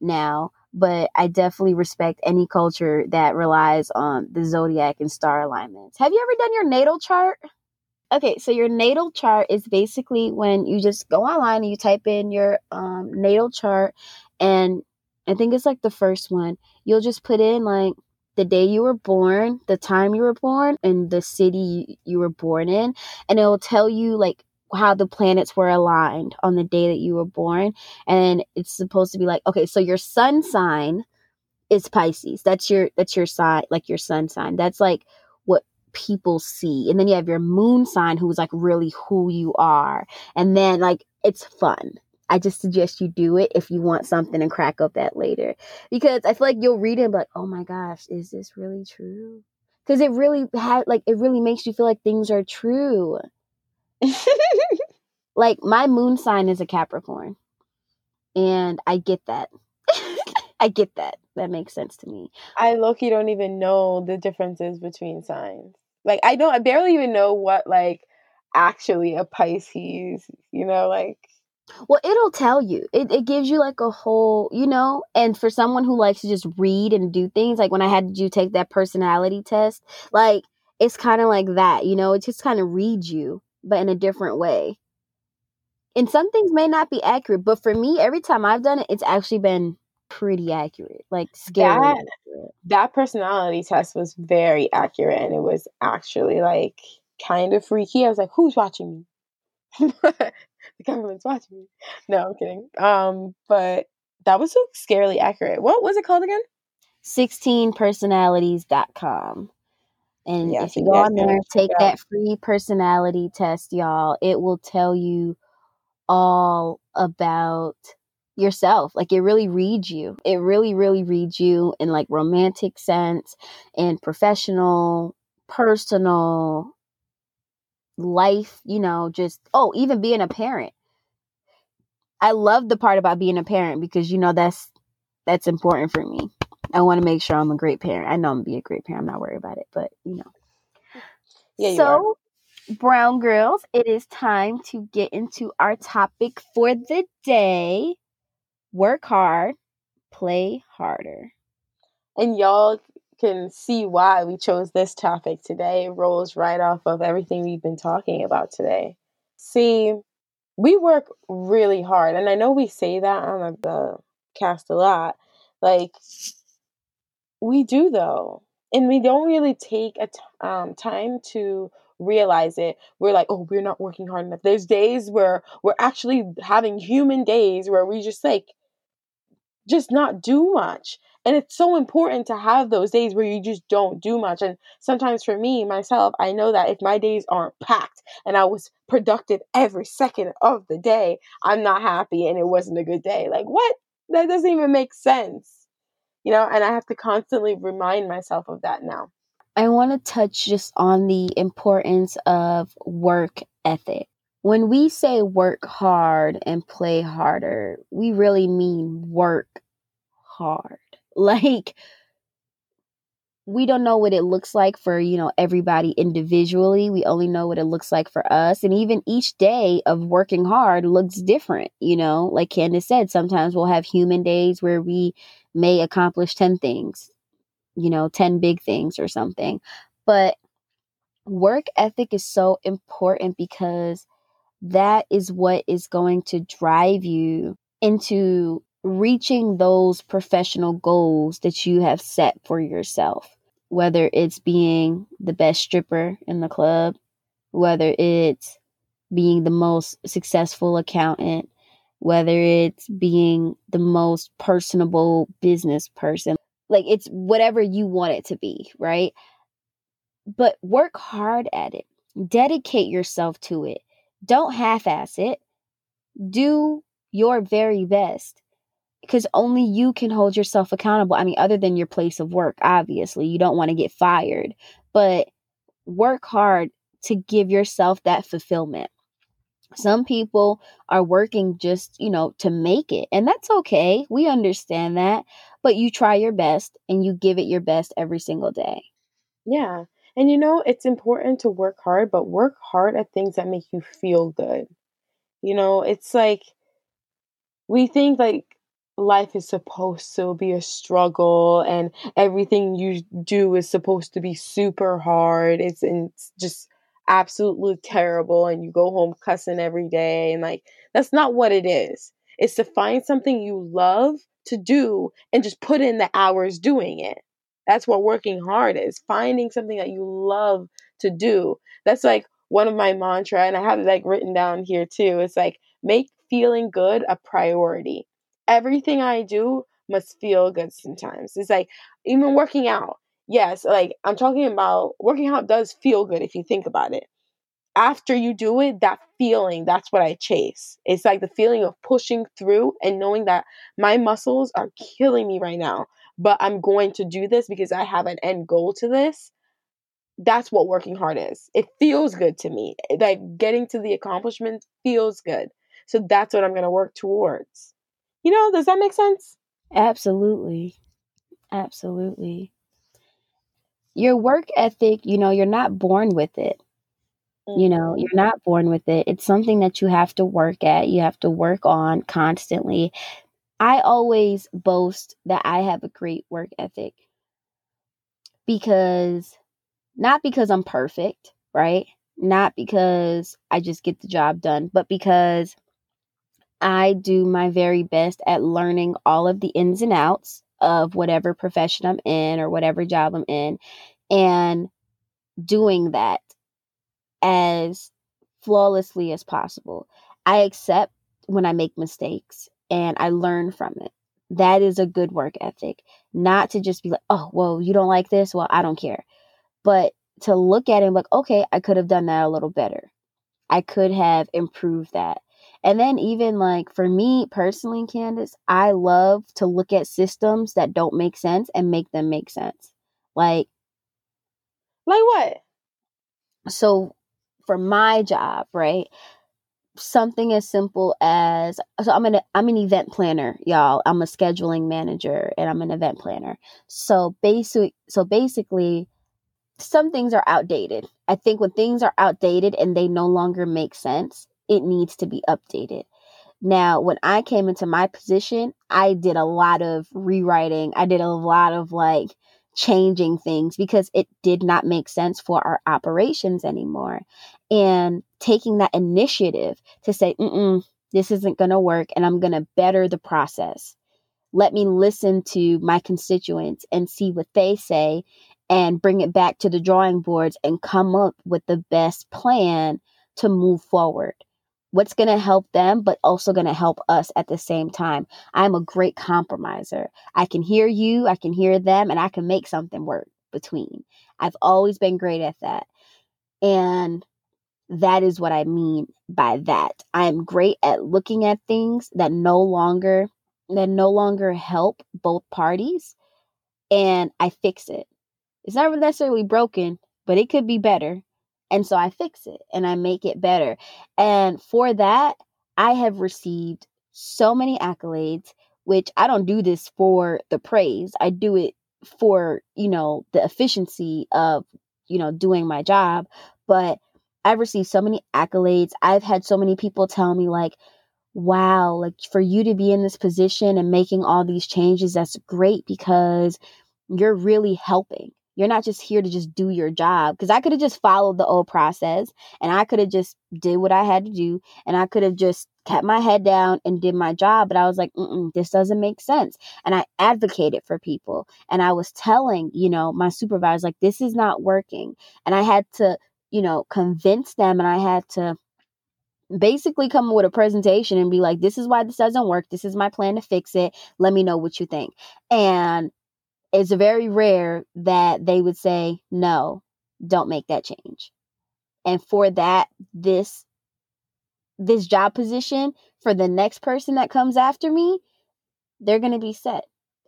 now. But I definitely respect any culture that relies on the zodiac and star alignments. Have you ever done your natal chart? Okay, so your natal chart is basically when you just go online and you type in your natal chart. And I think it's like the first one. You'll just put in like the day you were born, the time you were born, and the city you were born in. And it will tell you like how the planets were aligned on the day that you were born. And it's supposed to be like, okay, so your sun sign is Pisces. That's your sign, like your sun sign. That's like what people see. And then you have your moon sign, who's like really who you are. And then like, it's fun. I just suggest you do it if you want something and crack up that later, because I feel like you'll read it and be like, oh my gosh, is this really true? Because it really really makes you feel like things are true. Like, my moon sign is a Capricorn, and I get that. I get that. That makes sense to me. I low-key don't even know the differences between signs. Like, I barely even know what, like, actually a Pisces, you know, like. Well, it'll tell you. It gives you like a whole, you know, and for someone who likes to just read and do things, like when I had you take that personality test, like, it's kind of like that, you know, it just kind of reads you, but in a different way. And some things may not be accurate, but for me, every time I've done it, it's actually been pretty accurate, like scary. That personality test was very accurate, and it was actually like kind of freaky. I was like, who's watching me? The government's watching me. No, I'm kidding. But that was so scarily accurate. What was it called again? 16personalities.com. And yeah, if you go on there and take that free personality test, y'all, it will tell you all about yourself. Like, it really reads you. It really, really reads you in like romantic sense and professional, personal, life, you know, just, oh, even being a parent. I love the part about being a parent because, you know, that's important for me. I want to make sure I'm a great parent. I know I'm gonna be a great parent. I'm not worried about it, but you know. Yeah, so Brown Girls, it is time to get into our topic for the day. Work hard, play harder. And y'all can see why we chose this topic today. It rolls right off of everything we've been talking about today. See, we work really hard, and I know we say that on the cast a lot. Like, we do though, and we don't really take a time to realize it. We're like, oh, we're not working hard enough. There's days where we're actually having human days where we just like just not do much. And it's so important to have those days where you just don't do much. And sometimes for me, myself, I know that if my days aren't packed and I was productive every second of the day, I'm not happy and it wasn't a good day. Like, what? That doesn't even make sense. You know, and I have to constantly remind myself of that now. I want to touch just on the importance of work ethic. When we say work hard and play harder, we really mean work hard. Like, we don't know what it looks like for, you know, everybody individually. We only know what it looks like for us. And even each day of working hard looks different. You know, like Candace said, sometimes we'll have human days where we may accomplish 10 things, you know, 10 big things or something. But work ethic is so important because that is what is going to drive you into reaching those professional goals that you have set for yourself, whether it's being the best stripper in the club, whether it's being the most successful accountant, whether it's being the most personable business person, like it's whatever you want it to be, right? But work hard at it. Dedicate yourself to it. Don't half-ass it. Do your very best. Because only you can hold yourself accountable. I mean, other than your place of work, obviously, you don't want to get fired, but work hard to give yourself that fulfillment. Some people are working just, you know, to make it, and that's okay. We understand that, but you try your best and you give it your best every single day. Yeah. And you know, it's important to work hard, but work hard at things that make you feel good. You know, it's like, we think like, life is supposed to be a struggle and everything you do is supposed to be super hard. It's just absolutely terrible and you go home cussing every day and like that's not what it is. It's to find something you love to do and just put in the hours doing it. That's what working hard is. Finding something that you love to do. That's like one of my mantra, and I have it like written down here too. It's like make feeling good a priority. Everything I do must feel good sometimes. It's like even working out. Yes, like I'm talking about working out does feel good if you think about it. After you do it, that feeling, that's what I chase. It's like the feeling of pushing through and knowing that my muscles are killing me right now, but I'm going to do this because I have an end goal to this. That's what working hard is. It feels good to me. Like getting to the accomplishment feels good. So that's what I'm going to work towards. You know, does that make sense? Absolutely. Absolutely. Your work ethic, you know, you're not born with it. Mm-hmm. You know, you're not born with it. It's something that you have to work at. You have to work on constantly. I always boast that I have a great work ethic because, not because I'm perfect, right? Not because I just get the job done, but because I do my very best at learning all of the ins and outs of whatever profession I'm in or whatever job I'm in and doing that as flawlessly as possible. I accept when I make mistakes and I learn from it. That is a good work ethic. Not to just be like, oh, well, you don't like this? Well, I don't care. But to look at it and like, okay, I could have done that a little better. I could have improved that. And then even like for me personally, Candace, I love to look at systems that don't make sense and make them make sense. Like what? So for my job, right? Something as simple as, so I'm an event planner, y'all. I'm a scheduling manager and I'm an event planner. So basically some things are outdated. I think when things are outdated and they no longer make sense, it needs to be updated. Now, when I came into my position, I did a lot of rewriting. I did a lot of like changing things because it did not make sense for our operations anymore. And taking that initiative to say, this isn't going to work and I'm going to better the process. Let me listen to my constituents and see what they say and bring it back to the drawing boards and come up with the best plan to move forward. What's going to help them, but also going to help us at the same time. I'm a great compromiser. I can hear you, I can hear them, and I can make something work between. I've always been great at that. And that is what I mean by that. I am great at looking at things that no longer help both parties. And I fix it. It's not necessarily broken, but it could be better. And so I fix it and I make it better. And for that, I have received so many accolades, which I don't do this for the praise. I do it for, you know, the efficiency of, you know, doing my job. But I've received so many accolades. I've had so many people tell me like, wow, like for you to be in this position and making all these changes, that's great because you're really helping. You're not just here to just do your job, because I could have just followed the old process and I could have just did what I had to do and I could have just kept my head down and did my job. But I was like, this doesn't make sense. And I advocated for people and I was telling, you know, my supervisors, like, this is not working. And I had to, you know, convince them, and I had to basically come with a presentation and be like, this is why this doesn't work. This is my plan to fix it. Let me know what you think. And it's very rare that they would say, no, don't make that change. And for that, this job position for the next person that comes after me, they're going to be set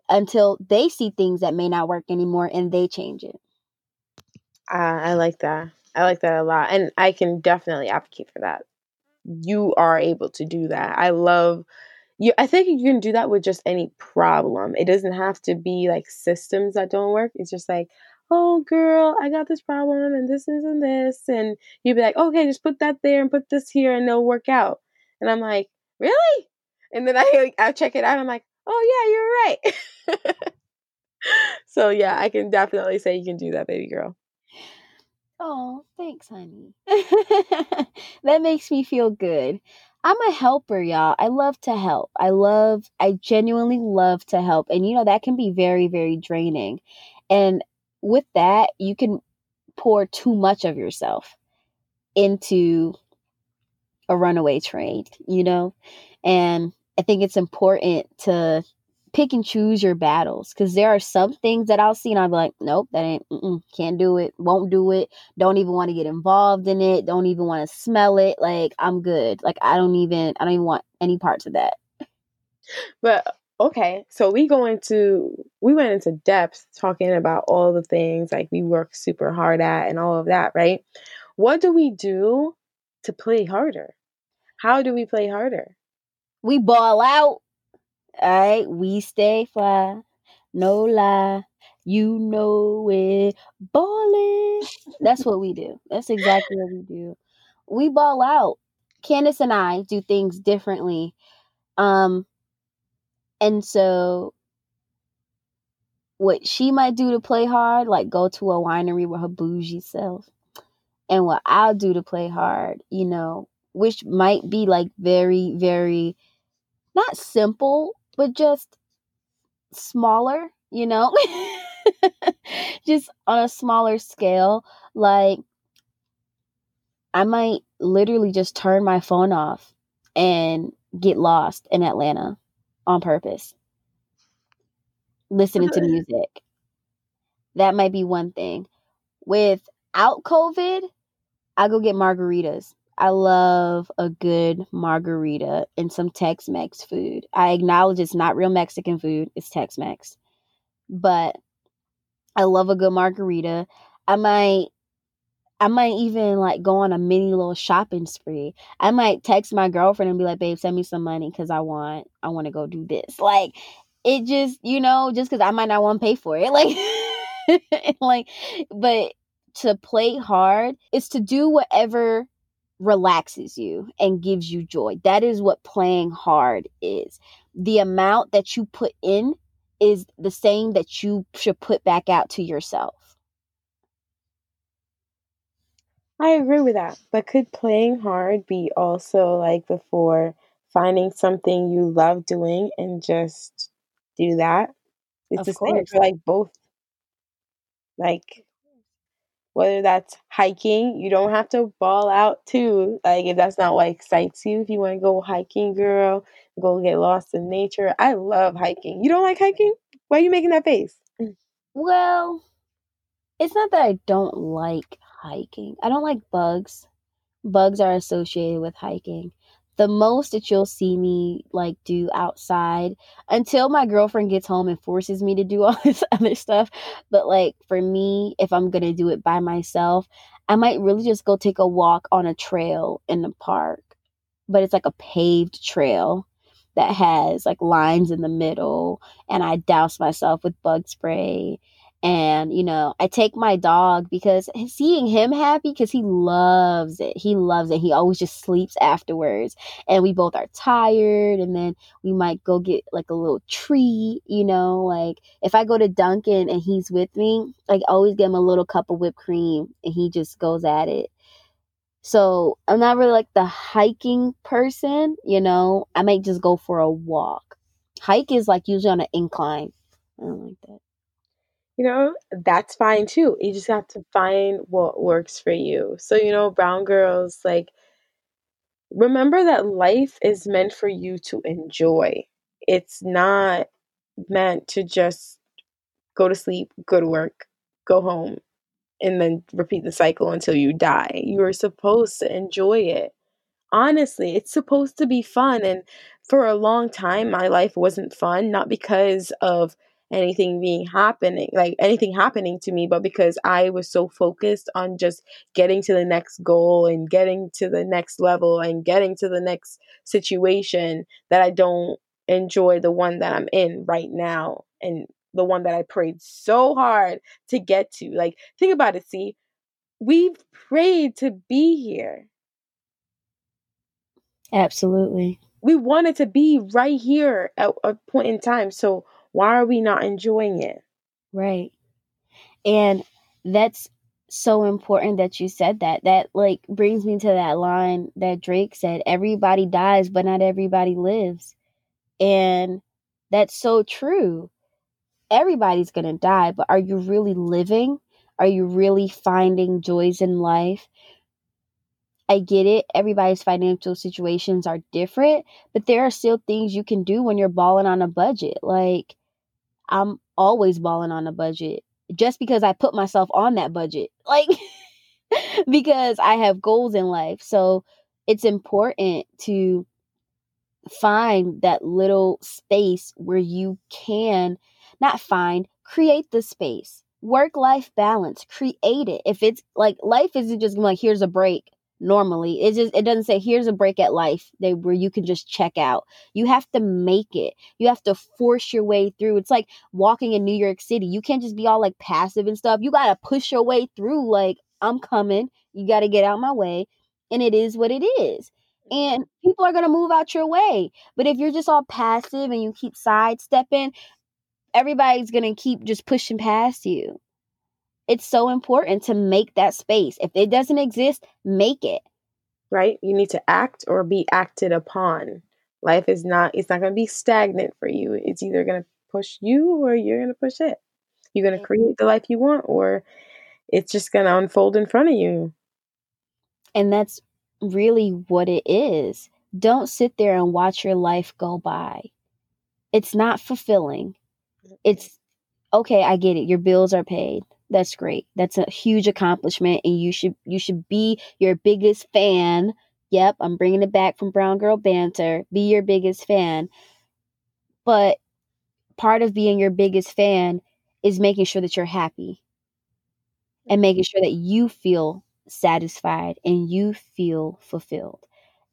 until they see things that may not work anymore and they change it. I like that. I like that a lot. And I can definitely advocate for that. You are able to do that. I love you. I think you can do that with just any problem. It doesn't have to be like systems that don't work. It's just like, oh girl, I got this problem and this and this. And you'd be like, okay, just put that there and put this here and it'll work out. And I'm like, really? And then I check it out. I'm like, oh yeah, you're right. So yeah, I can definitely say you can do that, baby girl. Oh, thanks, honey. That makes me feel good. I'm a helper, y'all. I love to help. I genuinely love to help. And, you know, that can be very, very draining. And with that, you can pour too much of yourself into a runaway train, you know? And I think it's important to pick and choose your battles, because there are some things that I'll see and I'll be like, nope, that ain't, can't do it, won't do it, don't even want to get involved in it, don't even want to smell it. Like, I'm good. Like, I don't even want any parts of that. But okay, so we went into depth talking about all the things like we work super hard at and all of that, right? What do we do to play harder? How do we play harder? We ball out. All right, we stay fly, no lie, you know it, ballin'. That's what we do. That's exactly what we do. We ball out. Candace and I do things differently. And so what she might do to play hard, like go to a winery with her bougie self, and what I'll do to play hard, you know, which might be like very, very, not simple, but just smaller, you know, just on a smaller scale. Like, I might literally just turn my phone off and get lost in Atlanta on purpose, listening to music. That might be one thing. Without COVID, I go get margaritas. I love a good margarita and some Tex-Mex food. I acknowledge it's not real Mexican food. It's Tex-Mex. But I love a good margarita. I might even like go on a mini little shopping spree. I might text my girlfriend and be like, babe, send me some money because I want to go do this. Like, it just, you know, just because I might not want to pay for it. Like, but to play hard is to do whatever relaxes you and gives you joy. That is what playing hard is. The amount that you put in is the same that you should put back out to yourself. I agree with that. But could playing hard be also like before finding something you love doing and just do that? It's the same for like both. Like, whether that's hiking, you don't have to ball out too. Like, if that's not what excites you, if you want to go hiking, girl, go get lost in nature. I love hiking. You don't like hiking? Why are you making that face? Well, it's not that I don't like hiking. I don't like bugs. Bugs are associated with hiking. The most that you'll see me like do outside, until my girlfriend gets home and forces me to do all this other stuff. But like for me, if I'm going to do it by myself, I might really just go take a walk on a trail in the park, but it's like a paved trail that has like lines in the middle, and I douse myself with bug spray. And, you know, I take my dog because seeing him happy, because he loves it. He loves it. He always just sleeps afterwards. And we both are tired. And then we might go get like a little treat, you know, like if I go to Dunkin' and he's with me, like always get him a little cup of whipped cream and he just goes at it. So I'm not really like the hiking person, you know, I might just go for a walk. Hike is like usually on an incline. I don't like that. You know, that's fine too. You just have to find what works for you. So, you know, brown girls, like, remember that life is meant for you to enjoy. It's not meant to just go to sleep, go to work, go home, and then repeat the cycle until you die. You are supposed to enjoy it. Honestly, it's supposed to be fun. And for a long time, my life wasn't fun, not because of anything happening to me, but because I was so focused on just getting to the next goal and getting to the next level and getting to the next situation that I don't enjoy the one that I'm in right now and the one that I prayed so hard to get to. Like, think about it, see, we've prayed to be here. Absolutely. We wanted to be right here at a point in time. So why are we not enjoying it? Right. And that's so important that you said that. That like brings me to that line that Drake said, everybody dies, but not everybody lives. And that's so true. Everybody's going to die, but are you really living? Are you really finding joys in life? I get it. Everybody's financial situations are different, but there are still things you can do when you're balling on a budget. Like, I'm always balling on a budget just because I put myself on that budget, like, because I have goals in life. So it's important to find that little space where you can create the space, work-life balance, create it. If it's like, life isn't just like, here's a break. Normally, it doesn't say here's a break at life where you can just check out. You have to make it. You have to force your way through. It's like walking in New York City. You can't just be all like passive and stuff. You gotta push your way through. Like, I'm coming. You gotta get out my way. And it is what it is. And people are gonna move out your way. But if you're just all passive and you keep sidestepping, everybody's gonna keep just pushing past you. It's so important to make that space. If it doesn't exist, make it. Right? You need to act or be acted upon. Life is not, it's not going to be stagnant for you. It's either going to push you or you're going to push it. You're going to create the life you want, or it's just going to unfold in front of you. And that's really what it is. Don't sit there and watch your life go by. It's not fulfilling. It's okay. I get it. Your bills are paid. That's great. That's a huge accomplishment, and you should be your biggest fan. Yep, I'm bringing it back from Brown Girl Banter. Be your biggest fan. But part of being your biggest fan is making sure that you're happy and making sure that you feel satisfied and you feel fulfilled.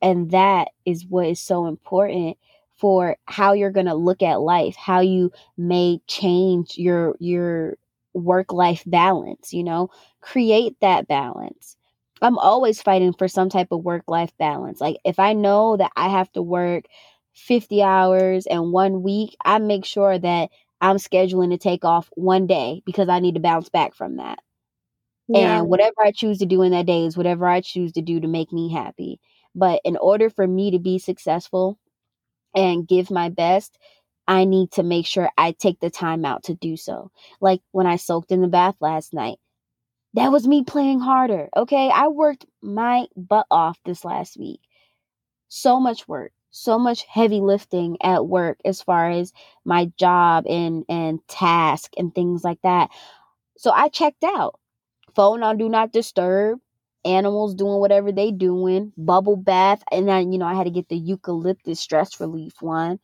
And that is what is so important for how you're going to look at life, how you may change your work-life balance, you know, create that balance. I'm always fighting for some type of work-life balance. Like, if I know that I have to work 50 hours in 1 week, I make sure that I'm scheduling to take off one day because I need to bounce back from that. Yeah. And whatever I choose to do in that day is whatever I choose to do to make me happy. But in order for me to be successful and give my best, I need to make sure I take the time out to do so. Like when I soaked in the bath last night, that was me playing harder. Okay. I worked my butt off this last week. So much work, so much heavy lifting at work as far as my job and task and things like that. So I checked out. Phone on do not disturb, animals doing whatever they doing, bubble bath. And I, you know, I had to get the eucalyptus stress relief one.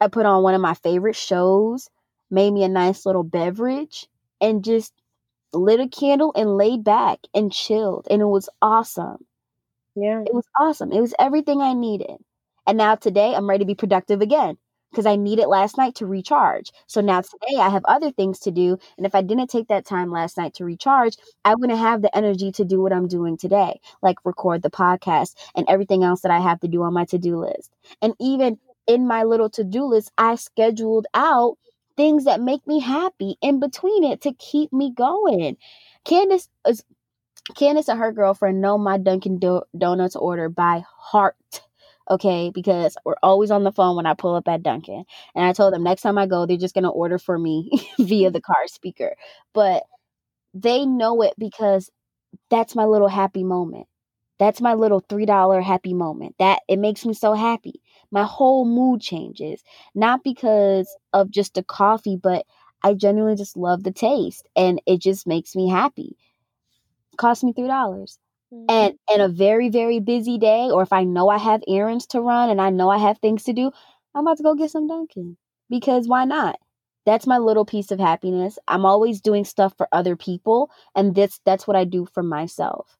I put on one of my favorite shows, made me a nice little beverage, and just lit a candle and laid back and chilled. And it was awesome. Yeah. It was awesome. It was everything I needed. And now today I'm ready to be productive again because I needed last night to recharge. So now today I have other things to do. And if I didn't take that time last night to recharge, I wouldn't have the energy to do what I'm doing today, like record the podcast and everything else that I have to do on my to-do list. And even in my little to-do list, I scheduled out things that make me happy in between it to keep me going. Candace and her girlfriend know my Dunkin' Donuts order by heart, okay? Because we're always on the phone when I pull up at Dunkin'. And I told them next time I go, they're just going to order for me via the car speaker. But they know it because that's my little happy moment. That's my little $3 happy moment. It makes me so happy. My whole mood changes, not because of just the coffee, but I genuinely just love the taste and it just makes me happy. Cost me $3. And a very, very busy day, or if I know I have errands to run and I know I have things to do, I'm about to go get some Dunkin', because why not? That's my little piece of happiness. I'm always doing stuff for other people, and that's what I do for myself.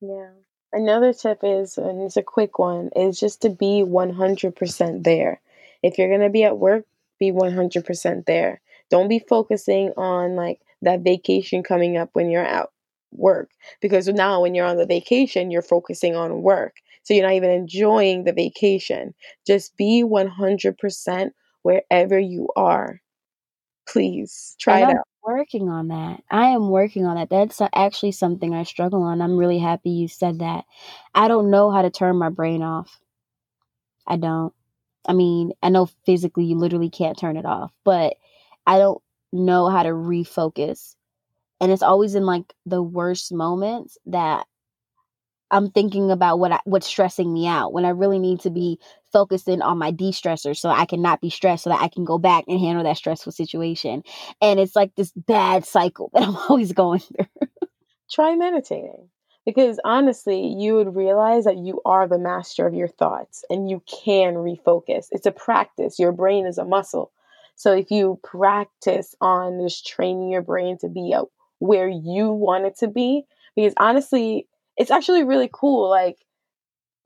Yeah. Another tip is, and it's a quick one, is just to be 100% there. If you're going to be at work, be 100% there. Don't be focusing on like that vacation coming up when you're out. Work, because now when you're on the vacation, you're focusing on work, so you're not even enjoying the vacation. Just be 100% wherever you are. Please try it out. I am working on that. That's actually something I struggle on. I'm really happy you said that. I don't know how to turn my brain off. I know physically you literally can't turn it off, but I don't know how to refocus. And it's always in like the worst moments that I'm thinking about what's stressing me out, when I really need to be focusing on my de-stressor so I cannot be stressed, so that I can go back and handle that stressful situation. And it's like this bad cycle that I'm always going through. Try meditating, because honestly, you would realize that you are the master of your thoughts and you can refocus. It's a practice. Your brain is a muscle. So if you practice on just training your brain to be out where you want it to be, because honestly, it's actually really cool, like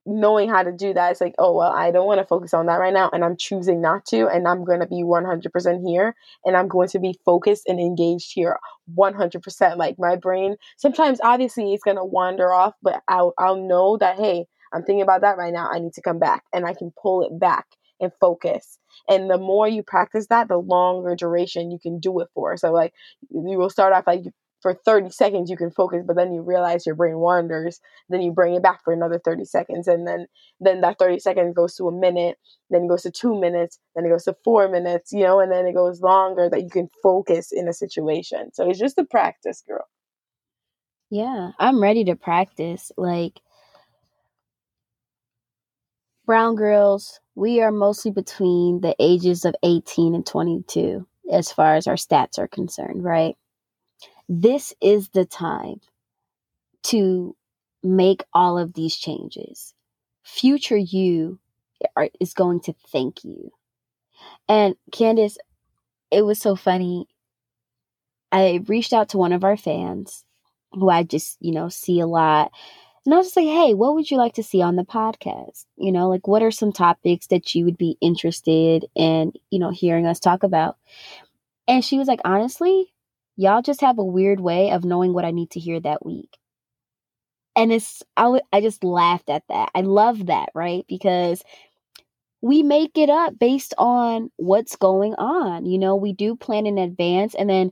knowing how to do that. It's like, oh, well, I don't want to focus on that right now, and I'm choosing not to, and I'm going to be 100% here, and I'm going to be focused and engaged here 100%. Like my brain, sometimes obviously it's going to wander off, but I'll know that, hey, I'm thinking about that right now. I need to come back, and I can pull it back and focus. And the more you practice that, the longer duration you can do it for. So like you will start off like for 30 seconds you can focus, but then you realize your brain wanders, then you bring it back for another 30 seconds. And then that 30 seconds goes to a minute, then it goes to 2 minutes, then it goes to 4 minutes, and then it goes longer that you can focus in a situation. So it's just a practice, girl. Yeah, I'm ready to practice. Like, Brown girls, we are mostly between the ages of 18 and 22 as far as our stats are concerned, right? This is the time to make all of these changes. Future you is going to thank you. And Candace, it was so funny. I reached out to one of our fans who I just, see a lot. And I was just like, hey, what would you like to see on the podcast? Like, what are some topics that you would be interested in, hearing us talk about? And she was like, honestly, y'all just have a weird way of knowing what I need to hear that week. And I just laughed at that. I love that, right? Because we make it up based on what's going on. We do plan in advance, and then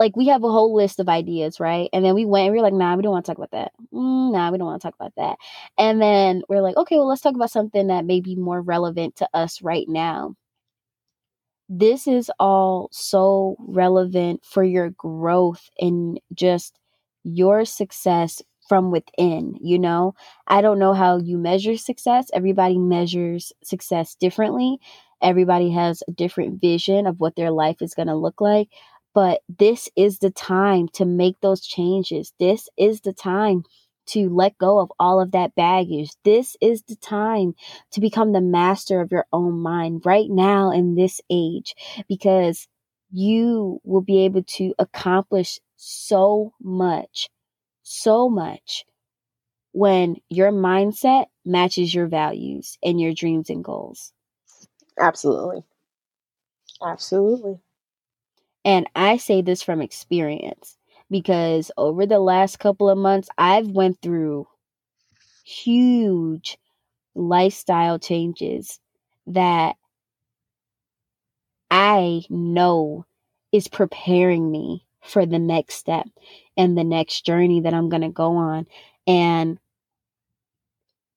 like we have a whole list of ideas, right? And then we went and we were like, nah, we don't want to talk about that. Nah, we don't want to talk about that. And then we're like, okay, well, let's talk about something that may be more relevant to us right now. This is all so relevant for your growth and just your success from within, I don't know how you measure success. Everybody measures success differently. Everybody has a different vision of what their life is going to look like. But this is the time to make those changes. This is the time to let go of all of that baggage. This is the time to become the master of your own mind right now in this age, because you will be able to accomplish so much when your mindset matches your values and your dreams and goals. Absolutely. Absolutely. And I say this from experience because over the last couple of months, I've went through huge lifestyle changes that I know is preparing me for the next step and the next journey that I'm going to go on. And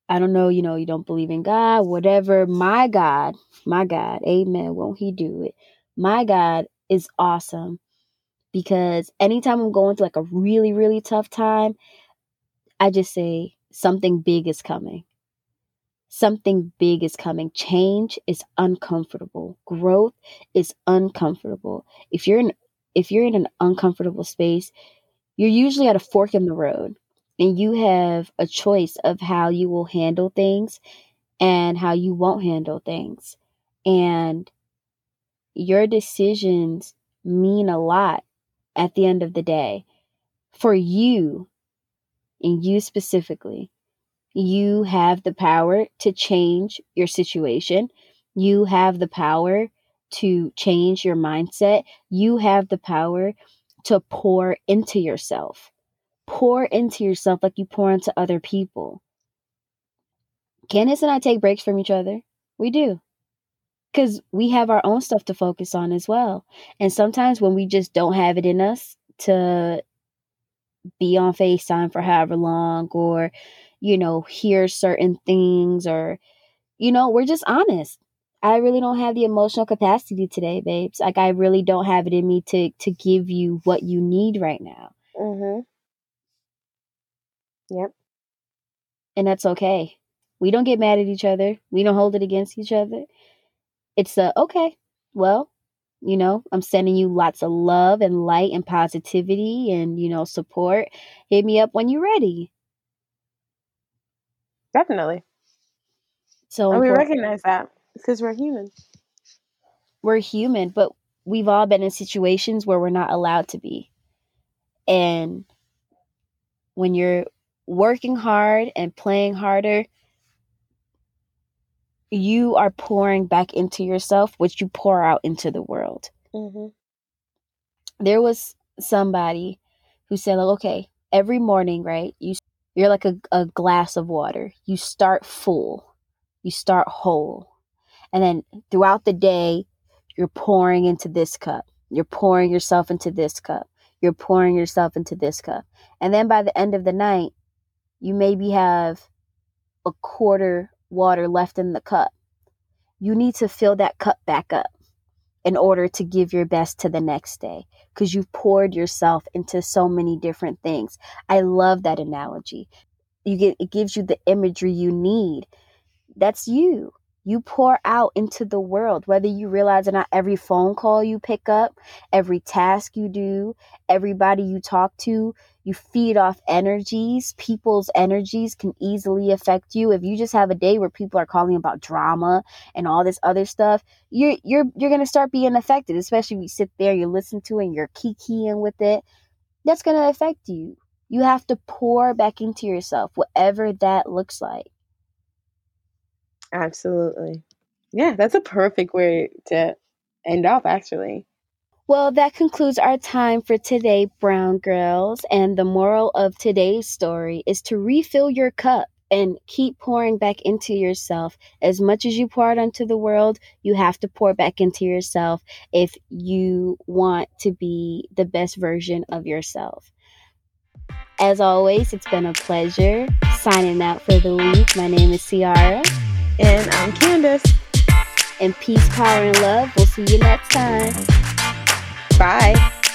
I don't know, you know, you don't believe in God, whatever. My God, amen, won't he do it? My God is awesome because anytime I'm going through like a really, really tough time, I just say something big is coming. Something big is coming. Change is uncomfortable. Growth is uncomfortable. If you're in an uncomfortable space, you're usually at a fork in the road and you have a choice of how you will handle things and how you won't handle things. And your decisions mean a lot at the end of the day for you and you specifically. You have the power to change your situation. You have the power to change your mindset. You have the power to pour into yourself. Pour into yourself like you pour into other people. Candace and I take breaks from each other. We do. Because we have our own stuff to focus on as well. And sometimes when we just don't have it in us to be on FaceTime for however long or, you know, hear certain things or, you know, we're just honest. I really don't have the emotional capacity today, babes. Like, I really don't have it in me to give you what you need right now. Mm-hmm. Yep. And that's okay. We don't get mad at each other. We don't hold it against each other. It's okay, well, you know, I'm sending you lots of love and light and positivity and, you know, support. Hit me up when you're ready. Definitely. So and we recognize that because we're human. We're human, but we've all been in situations where we're not allowed to be. And when you're working hard and playing harder, you are pouring back into yourself, which you pour out into the world. Mm-hmm. There was somebody who said, like, okay, every morning, right, you're like a glass of water. You start full. You start whole. And then throughout the day, you're pouring into this cup. You're pouring yourself into this cup. You're pouring yourself into this cup. And then by the end of the night, you maybe have a quarter water left in the cup. You need to fill that cup back up in order to give your best to the next day because you've poured yourself into so many different things. I love that analogy. It gives you the imagery you need. That's you. You pour out into the world, whether you realize or not. Every phone call you pick up, every task you do, everybody you talk to, you feed off energies. People's energies can easily affect you. If you just have a day where people are calling about drama and all this other stuff, you're going to start being affected, especially if you sit there, you listen to it, and you're kikiing with it. That's going to affect you. You have to pour back into yourself, whatever that looks like. Absolutely. Yeah, that's a perfect way to end off, actually. Well, that concludes our time for today, Brown Girls. And the moral of today's story is to refill your cup and keep pouring back into yourself. As much as you pour out onto the world, you have to pour back into yourself if you want to be the best version of yourself. As always, it's been a pleasure. Signing out for the week. My name is Ciara. And I'm Candace. And peace, power, and love. We'll see you next time. Bye.